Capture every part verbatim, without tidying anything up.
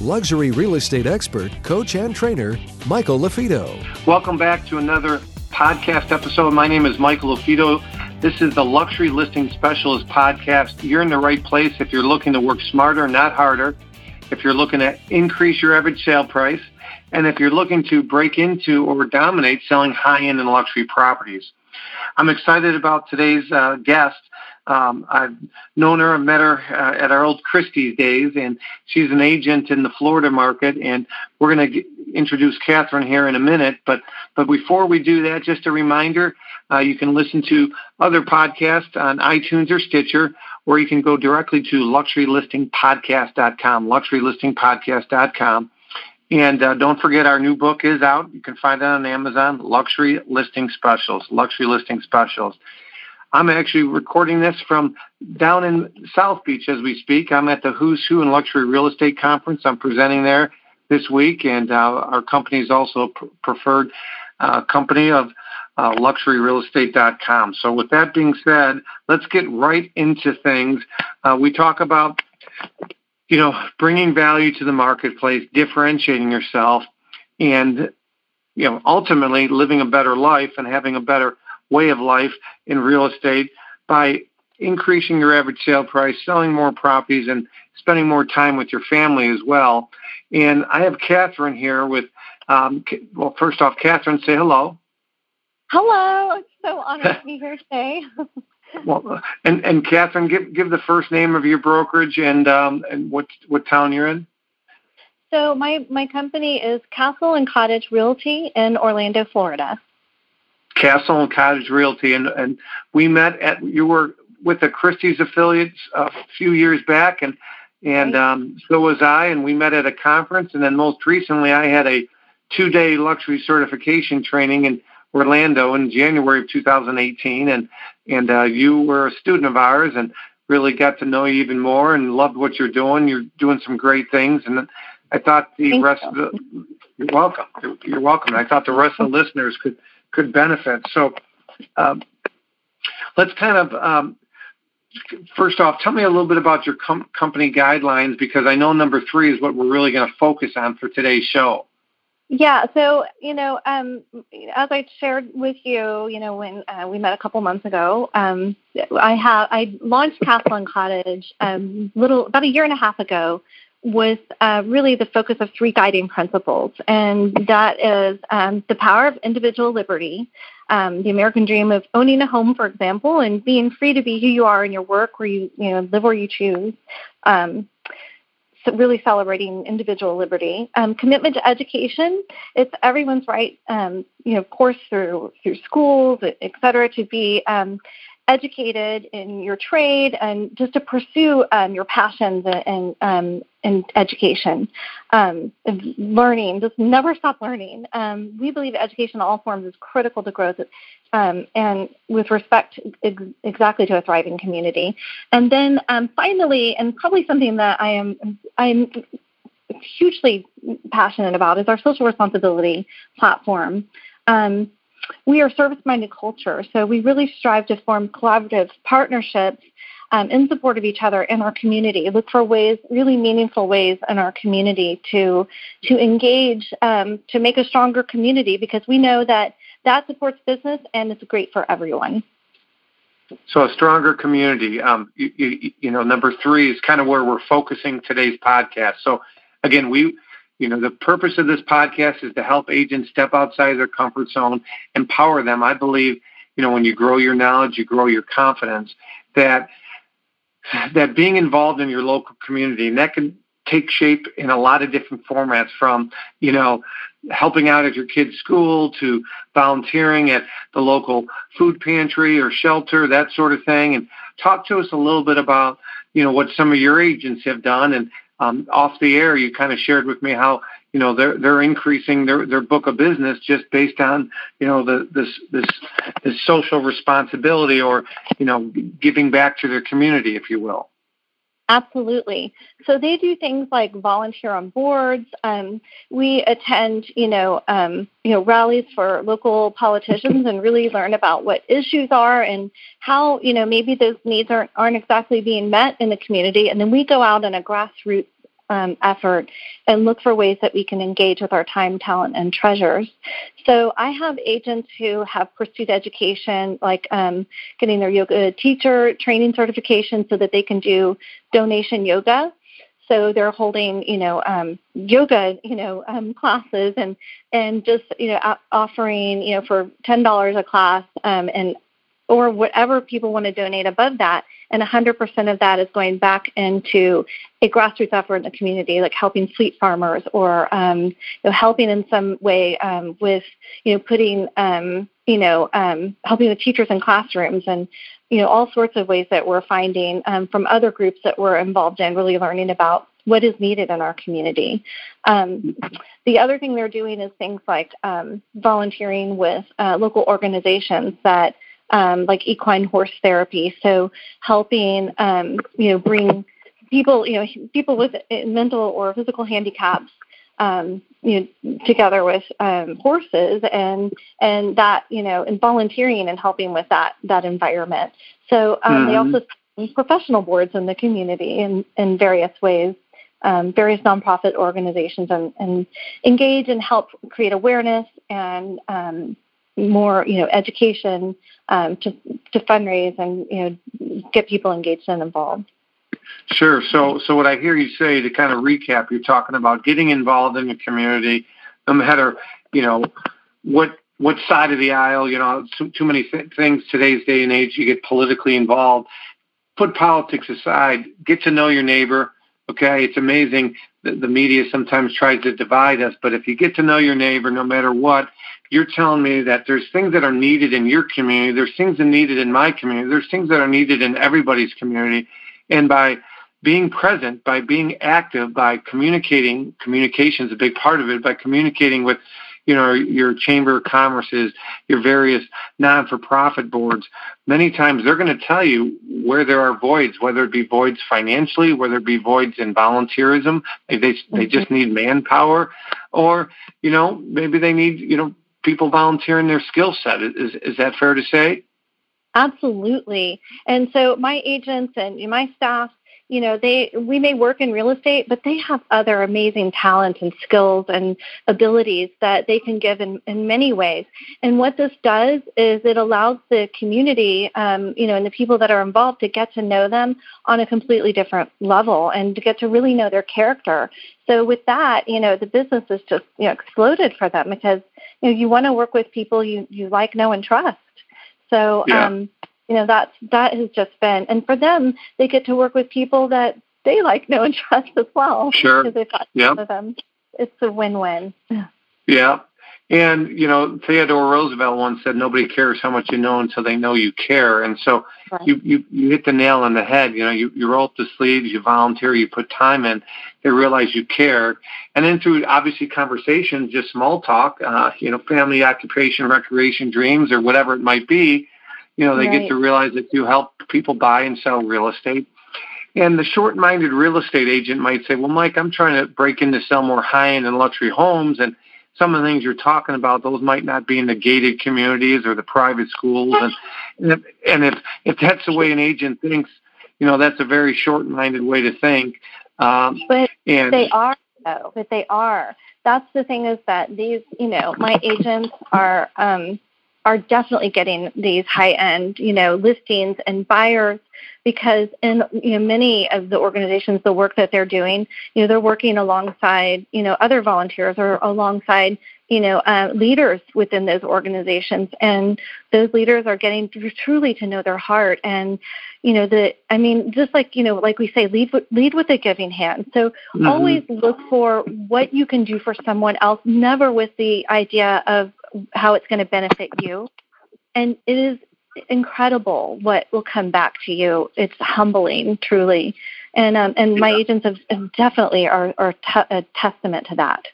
luxury real estate expert, coach, and trainer, Michael Lafito. Welcome back to another podcast episode. My name is Michael Lafito. This is the Luxury Listing Specialist Podcast. You're in the right place if you're looking to work smarter, not harder, if you're looking to increase your average sale price, and if you're looking to break into or dominate selling high-end and luxury properties. I'm excited about today's uh, guest. Um, I've known her and met her uh, at our old Christie's days, and she's an agent in the Florida market, and we're going to introduce Catherine here in a minute. But but before we do that, just a reminder, uh, you can listen to other podcasts on iTunes or Stitcher, or you can go directly to luxury listing podcast dot com, luxury listing podcast dot com. And uh, don't forget, our new book is out. You can find it on Amazon, Luxury Listing Specials, Luxury Listing Specials. I'm actually recording this from down in South Beach as we speak. I'm at the Who's Who and Luxury Real Estate Conference. I'm presenting there this week, and uh, our company is also a preferred uh, company of uh, luxury real estate dot com. So with that being said, let's get right into things. Uh, we talk about, you know, bringing value to the marketplace, differentiating yourself, and, you know, ultimately living a better life and having a better way of life in real estate by increasing your average sale price, selling more properties, and spending more time with your family as well. And I have Catherine here with, um, well, first off, Catherine, say hello. Hello. It's so honored to be here today. Well, and, and Catherine, give give the first name of your brokerage and um, and what what town you're in. So my, my company is Castle and Cottage Realty in Orlando, Florida. Castle and Cottage Realty, and, and we met at, you were with a Christie's affiliate a few years back, and and um, so was I, and we met at a conference, and then most recently I had a two-day luxury certification training in Orlando in January of two thousand eighteen, and, and uh, you were a student of ours and really got to know you even more and loved what you're doing. You're doing some great things, and I thought the Thank rest you. of the, you're welcome, you're, you're welcome, and I thought the rest of the listeners could could benefit. So um, let's kind of, um, first off, tell me a little bit about your com- company guidelines, because I know number three is what we're really going to focus on for today's show. Yeah. So, you know, um, as I shared with you, you know, when uh, we met a couple months ago, um, I have, I launched Castle and Cottage um, little about a year and a half ago with uh, really the focus of three guiding principles, and that is um, the power of individual liberty, um, the American dream of owning a home, for example, and being free to be who you are in your work, where you you know live where you choose, um, so really celebrating individual liberty, um, commitment to education. It's everyone's right, um, you know, of course, through through schools, et cetera, to be um, educated in your trade and just to pursue um, your passions and, and um, and education, um, learning, just never stop learning. Um, we believe education in all forms is critical to growth um, and with respect ex- exactly to a thriving community. And then um, finally, and probably something that I am I'm hugely passionate about is our social responsibility platform. Um, we are a service-minded culture, so we really strive to form collaborative partnerships Um, in support of each other in our community, look for ways, really meaningful ways in our community to to engage, um, to make a stronger community, because we know that that supports business and it's great for everyone. So a stronger community, um, you, you, you know, number three is kind of where we're focusing today's podcast. So again, we, you know, the purpose of this podcast is to help agents step outside their comfort zone, empower them. I believe, you know, when you grow your knowledge, you grow your confidence, that that being involved in your local community, and that can take shape in a lot of different formats, from, you know, helping out at your kid's school to volunteering at the local food pantry or shelter, that sort of thing. And talk to us a little bit about, you know, what some of your agents have done and um, off the air, you kind of shared with me how, you know, they're they're increasing their, their book of business just based on, you know, the this this this social responsibility, or, you know, giving back to their community, if you will. Absolutely. So they do things like volunteer on boards. Um, we attend, you know, um, you know, rallies for local politicians and really learn about what issues are and how, you know, maybe those needs aren't, aren't exactly being met in the community. And then we go out on a grassroots um, effort and look for ways that we can engage with our time, talent, and treasures. So I have agents who have pursued education, like um, getting their yoga teacher training certification so that they can do donation yoga. So they're holding, you know, um, yoga, you know, um, classes and, and just, you know, offering, you know, for ten dollars a class um, and or whatever people want to donate above that. And one hundred percent of that is going back into a grassroots effort in the community, like helping sweet farmers or um, you know, helping in some way um, with, you know, putting, um, you know, um, helping the teachers in classrooms and, you know, all sorts of ways that we're finding um, from other groups that we're involved in, really learning about what is needed in our community. Um, the other thing they're doing is things like um, volunteering with uh, local organizations that Um, like equine horse therapy, so helping um, you know bring people you know people with mental or physical handicaps um, you know together with um, horses and and that you know and volunteering and helping with that that environment. So um, mm-hmm. they also have professional boards in the community in, in various ways, um, various nonprofit organizations, and, and engage and help create awareness and um, more, you know, education um, to to fundraise and, you know, get people engaged and involved. Sure. So, so what I hear you say, to kind of recap, you're talking about getting involved in the community, no matter, you know, what what side of the aisle. You know, too, too many th- things today's day and age. You get politically involved. Put politics aside. Get to know your neighbor. Okay, it's amazing that the media sometimes tries to divide us, but if you get to know your neighbor, no matter what, you're telling me that there's things that are needed in your community, there's things that are needed in my community, there's things that are needed in everybody's community. And by being present, by being active, by communicating, communication is a big part of it, by communicating with, you know, your chamber of commerce's, your various non-for-profit boards, many times they're going to tell you where there are voids, whether it be voids financially, whether it be voids in volunteerism, they they, they just need manpower, or, you know, maybe they need, you know, people volunteering their skill set. Is is that fair to say? Absolutely. And so my agents and my staff, you know, they we may work in real estate, but they have other amazing talents and skills and abilities that they can give in, in many ways. And what this does is it allows the community, um, you know, and the people that are involved to get to know them on a completely different level and to get to really know their character. So with that, you know, the business is just, you know, exploded for them because, you know, you want to work with people you, you like, know, and trust. So, yeah. um You know, that's, that has just been, and for them, they get to work with people that they like, know, and trust as well. Sure. Because they've got yep. to them. It's a win-win. Yeah. And, you know, Theodore Roosevelt once said, nobody cares how much you know until they know you care. And so right. you, you, you hit the nail on the head. You know, you, you roll up the sleeves, you volunteer, you put time in, they realize you care. And then through, obviously, conversations, just small talk, uh, you know, family, occupation, recreation, dreams, or whatever it might be, you know, they right. get to realize that you help people buy and sell real estate. And the short-minded real estate agent might say, well, Mike, I'm trying to break in to sell more high-end and luxury homes. And some of the things you're talking about, those might not be in the gated communities or the private schools. And, and, if, and if, if that's the way an agent thinks, you know, that's a very short-minded way to think. Um, but and, they are, though. But they are. That's the thing, is that these, you know, my agents are um, – are definitely getting these high-end, you know, listings and buyers, because in, you know, many of the organizations, the work that they're doing, you know, they're working alongside, you know, other volunteers or alongside, you know, uh, leaders within those organizations, and those leaders are getting to, truly to know their heart. And, you know, the, I mean, just like, you know, like we say, lead with, lead with a giving hand. So mm-hmm. always look for what you can do for someone else, never with the idea of how it's going to benefit you. And it is incredible what will come back to you. It's humbling, truly. And um, and my agents have, have definitely are, are te- a testament to that.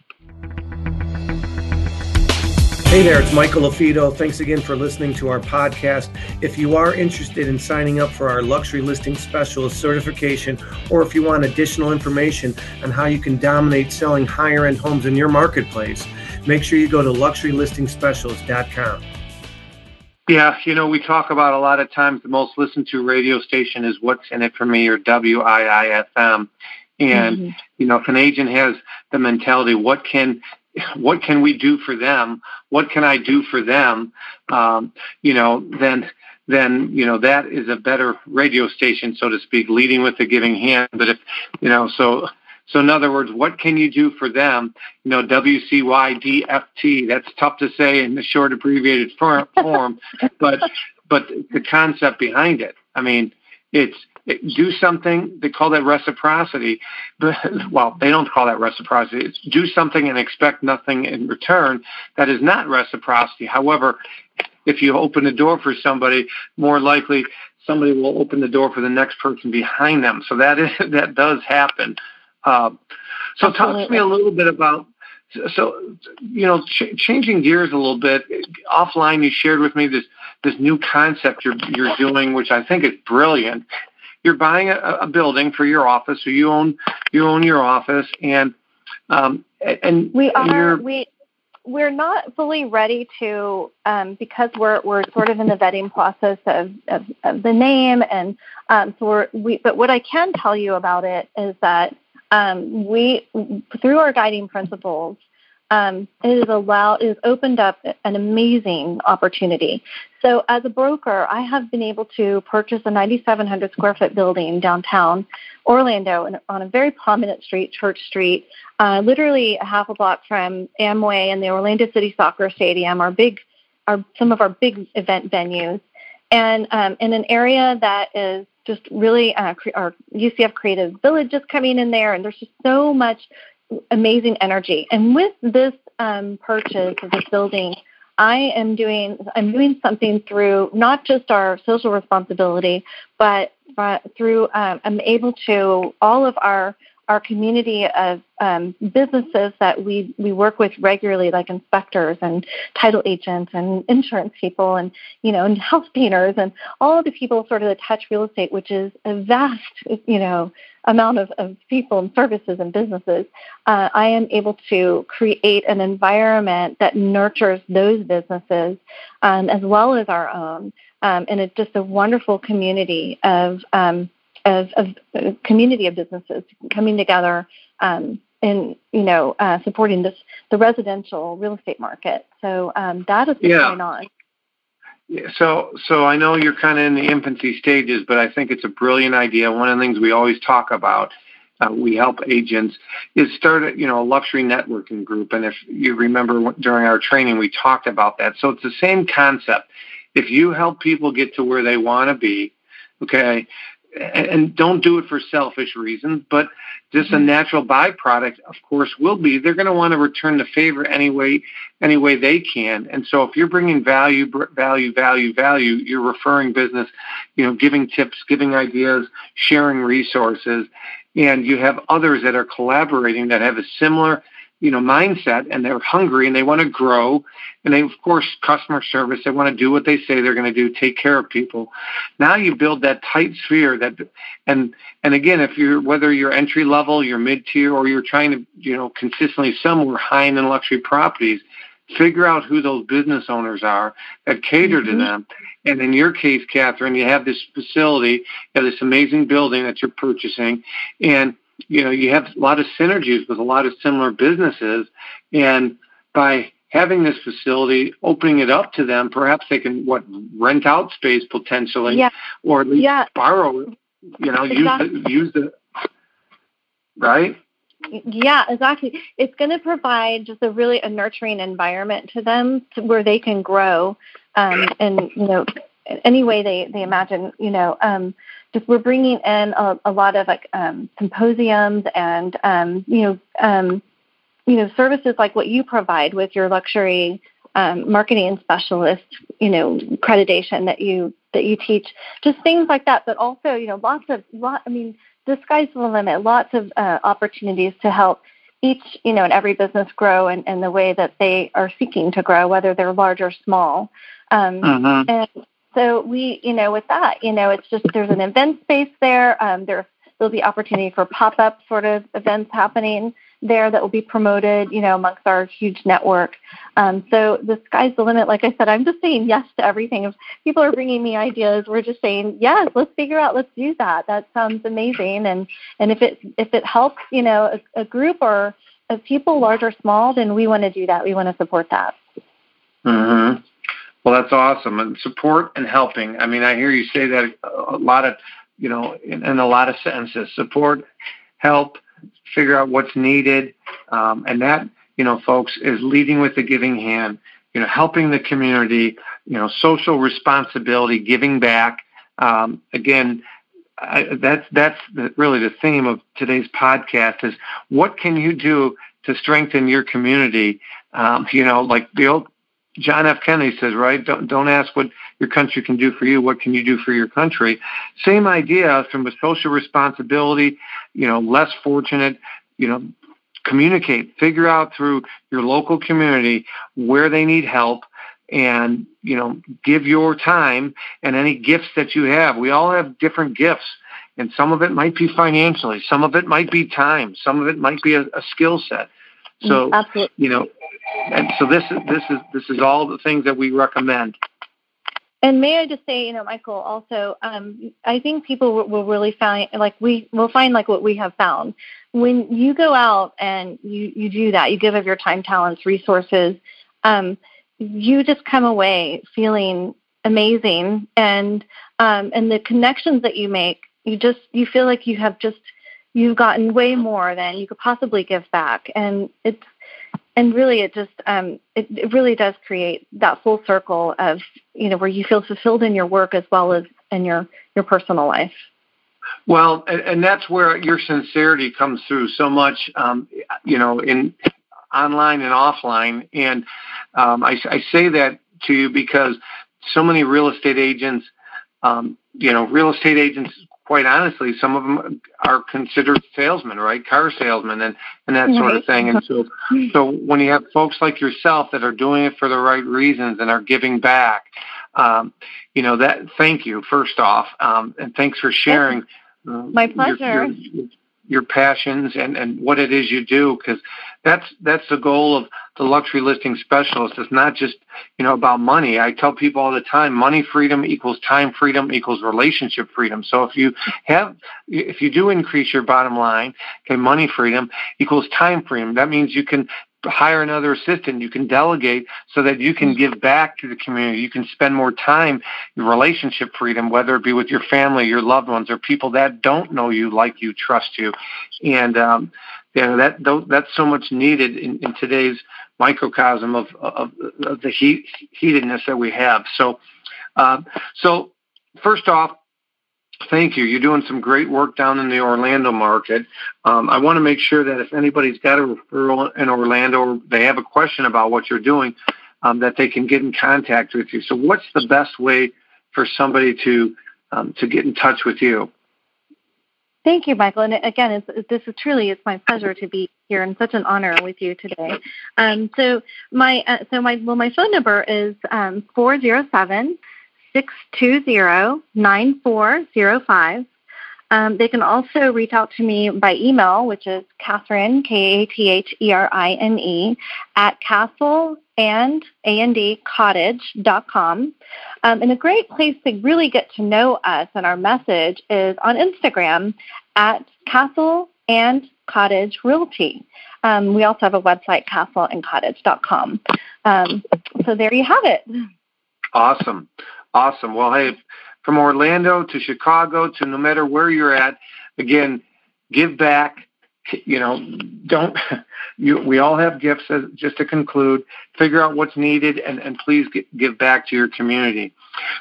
Hey there, it's Michael Lafito. Thanks again for listening to our podcast. If you are interested in signing up for our Luxury Listing Specialist certification, or if you want additional information on how you can dominate selling higher-end homes in your marketplace, make sure you go to luxury listing specials dot com. Yeah, you know, we talk about a lot of times the most listened to radio station is What's In It For Me, or W I I F M. And, mm-hmm. you know, if an agent has the mentality, what can... what can we do for them? What can I do for them? Um, you know, then, then, you know, that is a better radio station, so to speak, leading with the giving hand. But if, you know, so, so in other words, what can you do for them? You know, W C Y D F T, that's tough to say in the short abbreviated form, but, but the concept behind it, I mean, it's, do something, they call that reciprocity. But, well, they don't call that reciprocity. It's do something and expect nothing in return. That is not reciprocity. However, if you open the door for somebody, more likely somebody will open the door for the next person behind them. So that is that does happen. Uh, so Absolutely. Talk to me a little bit about, so, you know, ch- changing gears a little bit. Offline, you shared with me this this new concept you're you're doing, which I think is brilliant. You're buying a, a building for your office, so you own you own your office, and um, and we are we we're not fully ready to um, because we're we're sort of in the vetting process of, of, of the name, and um, so we're we. But what I can tell you about it is that um, we through our guiding principles, um, it is allowed it has opened up an amazing opportunity. So as a broker, I have been able to purchase a nine thousand seven hundred square foot building downtown Orlando on a very prominent street, Church Street, uh, literally a half a block from Amway and the Orlando City Soccer Stadium, our big, our, some of our big event venues, and um, in an area that is just really, uh, cre- our U C F Creative Village is coming in there, and there's just so much amazing energy. And with this um, purchase of this building, I am doing I'm doing something through not just our social responsibility, but, but through um, I'm able to all of our our community of um, businesses that we, we work with regularly, like inspectors and title agents and insurance people and you know and house painters and all of the people sort of that touch real estate, which is a vast you know amount of, of people and services and businesses. Uh, I am able to create an environment that nurtures those businesses um, as well as our own, um, and it's just a wonderful community of. Um, Of, of a community of businesses coming together um, and, you know, uh, supporting this the residential real estate market. So um, that is what's yeah. going on. Yeah. So, so I know you're kind of in the infancy stages, but I think it's a brilliant idea. One of the things we always talk about, uh, we help agents, is start, a, you know, a luxury networking group. And if you remember during our training, we talked about that. So it's the same concept. If you help people get to where they want to be, okay, and don't do it for selfish reasons, but just a natural byproduct, of course, will be they're going to want to return the favor any way, any way they can. And so if you're bringing value, value, value, value, you're referring business, you know, giving tips, giving ideas, sharing resources, and you have others that are collaborating that have a similar, you know, mindset, and they're hungry and they want to grow. And they, of course, customer service, they want to do what they say they're going to do, take care of people. Now you build that tight sphere that, and, and again, if you're, whether you're entry level, you're mid tier, or you're trying to, you know, consistently somewhere high end and luxury properties, figure out who those business owners are that cater mm-hmm. to them. And in your case, Catherine, you have this facility, you have this amazing building that you're purchasing, and you know, you have a lot of synergies with a lot of similar businesses, and by having this facility, opening it up to them, perhaps they can, what, rent out space potentially, yeah. or at least yeah. borrow it, you know, exactly. use the, use the, right? Yeah, exactly. It's going to provide just a really a nurturing environment to them to where they can grow um, and, you know, any way they, they imagine, you know, um, just we're bringing in a, a lot of like um, symposiums and, um, you know, um, you know, services like what you provide with your luxury um, marketing specialist, you know, accreditation that you, that you teach, just things like that. But also, you know, lots of, lot, I mean, the sky's the limit. Lots of uh, opportunities to help each, you know, and every business grow in, in the way that they are seeking to grow, whether they're large or small. Um, uh-huh. And so we, you know, with that, you know, it's just there's an event space there. Um, there will be opportunity for pop-up sort of events happening there that will be promoted, you know, amongst our huge network. Um, so the sky's the limit. Like I said, I'm just saying yes to everything. If people are bringing me ideas, we're just saying, yes, let's figure out, let's do that. That sounds amazing. And, and if it, if it helps, you know, a, a group or a people, large or small, then we want to do that. We want to support that. Mm-hmm. Well, that's awesome. And support and helping. I mean, I hear you say that a lot of, you know, in, in a lot of sentences, support, help, figure out what's needed. Um, and that, you know, folks, is leading with a giving hand, you know, helping the community, you know, social responsibility, giving back. Um, again, I, that's that's the, really the theme of today's podcast is what can you do to strengthen your community? Um, you know, like the old John F. Kennedy says, right, don't, don't ask what your country can do for you. What can you do for your country? Same idea from a social responsibility, you know, less fortunate, you know, communicate, figure out through your local community where they need help and, you know, give your time and any gifts that you have. We all have different gifts. And some of it might be financially. Some of it might be time. Some of it might be a, a skill set. So, absolutely. You know, and so this is this is this is all the things that we recommend. And may I just say, you know, Michael, also, um, I think people will, will really find, like we will find, like what we have found when you go out and you, you do that, you give of your time, talents, resources, um, you just come away feeling amazing, and um, and the connections that you make, you just you feel like you have just. You've gotten way more than you could possibly give back, and it's and really it just um, it, it really does create that full circle of, you know, where you feel fulfilled in your work as well as in your, your personal life. Well, and, and that's where your sincerity comes through so much, um, you know, in online and offline. And um, I, I say that to you because so many real estate agents, um, you know, real estate agents. Quite honestly, some of them are considered salesmen, right? Car salesmen and, and that sort of thing. And so, so when you have folks like yourself that are doing it for the right reasons and are giving back, um, you know, that, thank you, first off. Um, and thanks for sharing uh, my pleasure. Your, your, your passions and, and what it is you do, because that's, that's the goal of the luxury listing specialist. It's not just, you know, about money. I tell people all the time, money freedom equals time freedom equals relationship freedom. So if you have, if you do increase your bottom line, okay, money freedom equals time freedom. That means you can hire another assistant, you can delegate so that you can give back to the community. You can spend more time in relationship freedom, whether it be with your family, your loved ones, or people that don't know you, like you, trust you. And, um, you know, that, that's so much needed in, in today's microcosm of, of, of the heat, heatedness that we have. So, um, so first off, thank you. You're doing some great work down in the Orlando market. Um, I want to make sure that if anybody's got a referral in Orlando or they have a question about what you're doing, um, that they can get in contact with you. So what's the best way for somebody to um, to get in touch with you? Thank you, Michael. And again, it's, this is truly, it's my pleasure to be here and such an honor with you today. Um, so my uh, so my well, my phone number is um, four oh seven, six two zero, nine four zero five. Um, they can also reach out to me by email, which is Catherine, K A T H E R I N E, at castle and cottage dot com. Um, and a great place to really get to know us and our message is on Instagram at Castle and Cottage Realty. Um, we also have a website, castle and cottage dot com. Um, so there you have it. Awesome. Awesome. Well, hey, from Orlando to Chicago to no matter where you're at, again, give back. You know, don't you, we all have gifts. As, just to conclude, figure out what's needed and, and please get, give back to your community.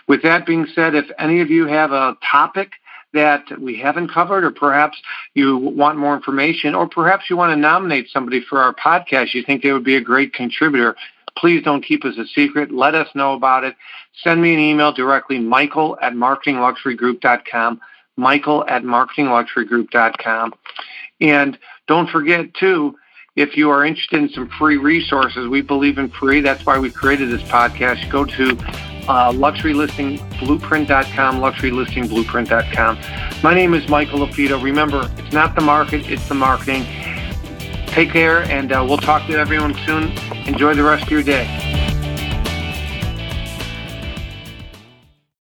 With that being said, if any of you have a topic that we haven't covered, or perhaps you want more information, or perhaps you want to nominate somebody for our podcast, you think they would be a great contributor, please don't keep us a secret. Let us know about it. Send me an email directly, Michael at marketing luxury group dot com. Michael at marketing luxury group dot com. And don't forget, too, if you are interested in some free resources, we believe in free. That's why we created this podcast. Go to uh, luxury listing blueprint dot com, luxury listing blueprint dot com. My name is Michael Lafito. Remember, it's not the market, it's the marketing. Take care, and uh, we'll talk to everyone soon. Enjoy the rest of your day.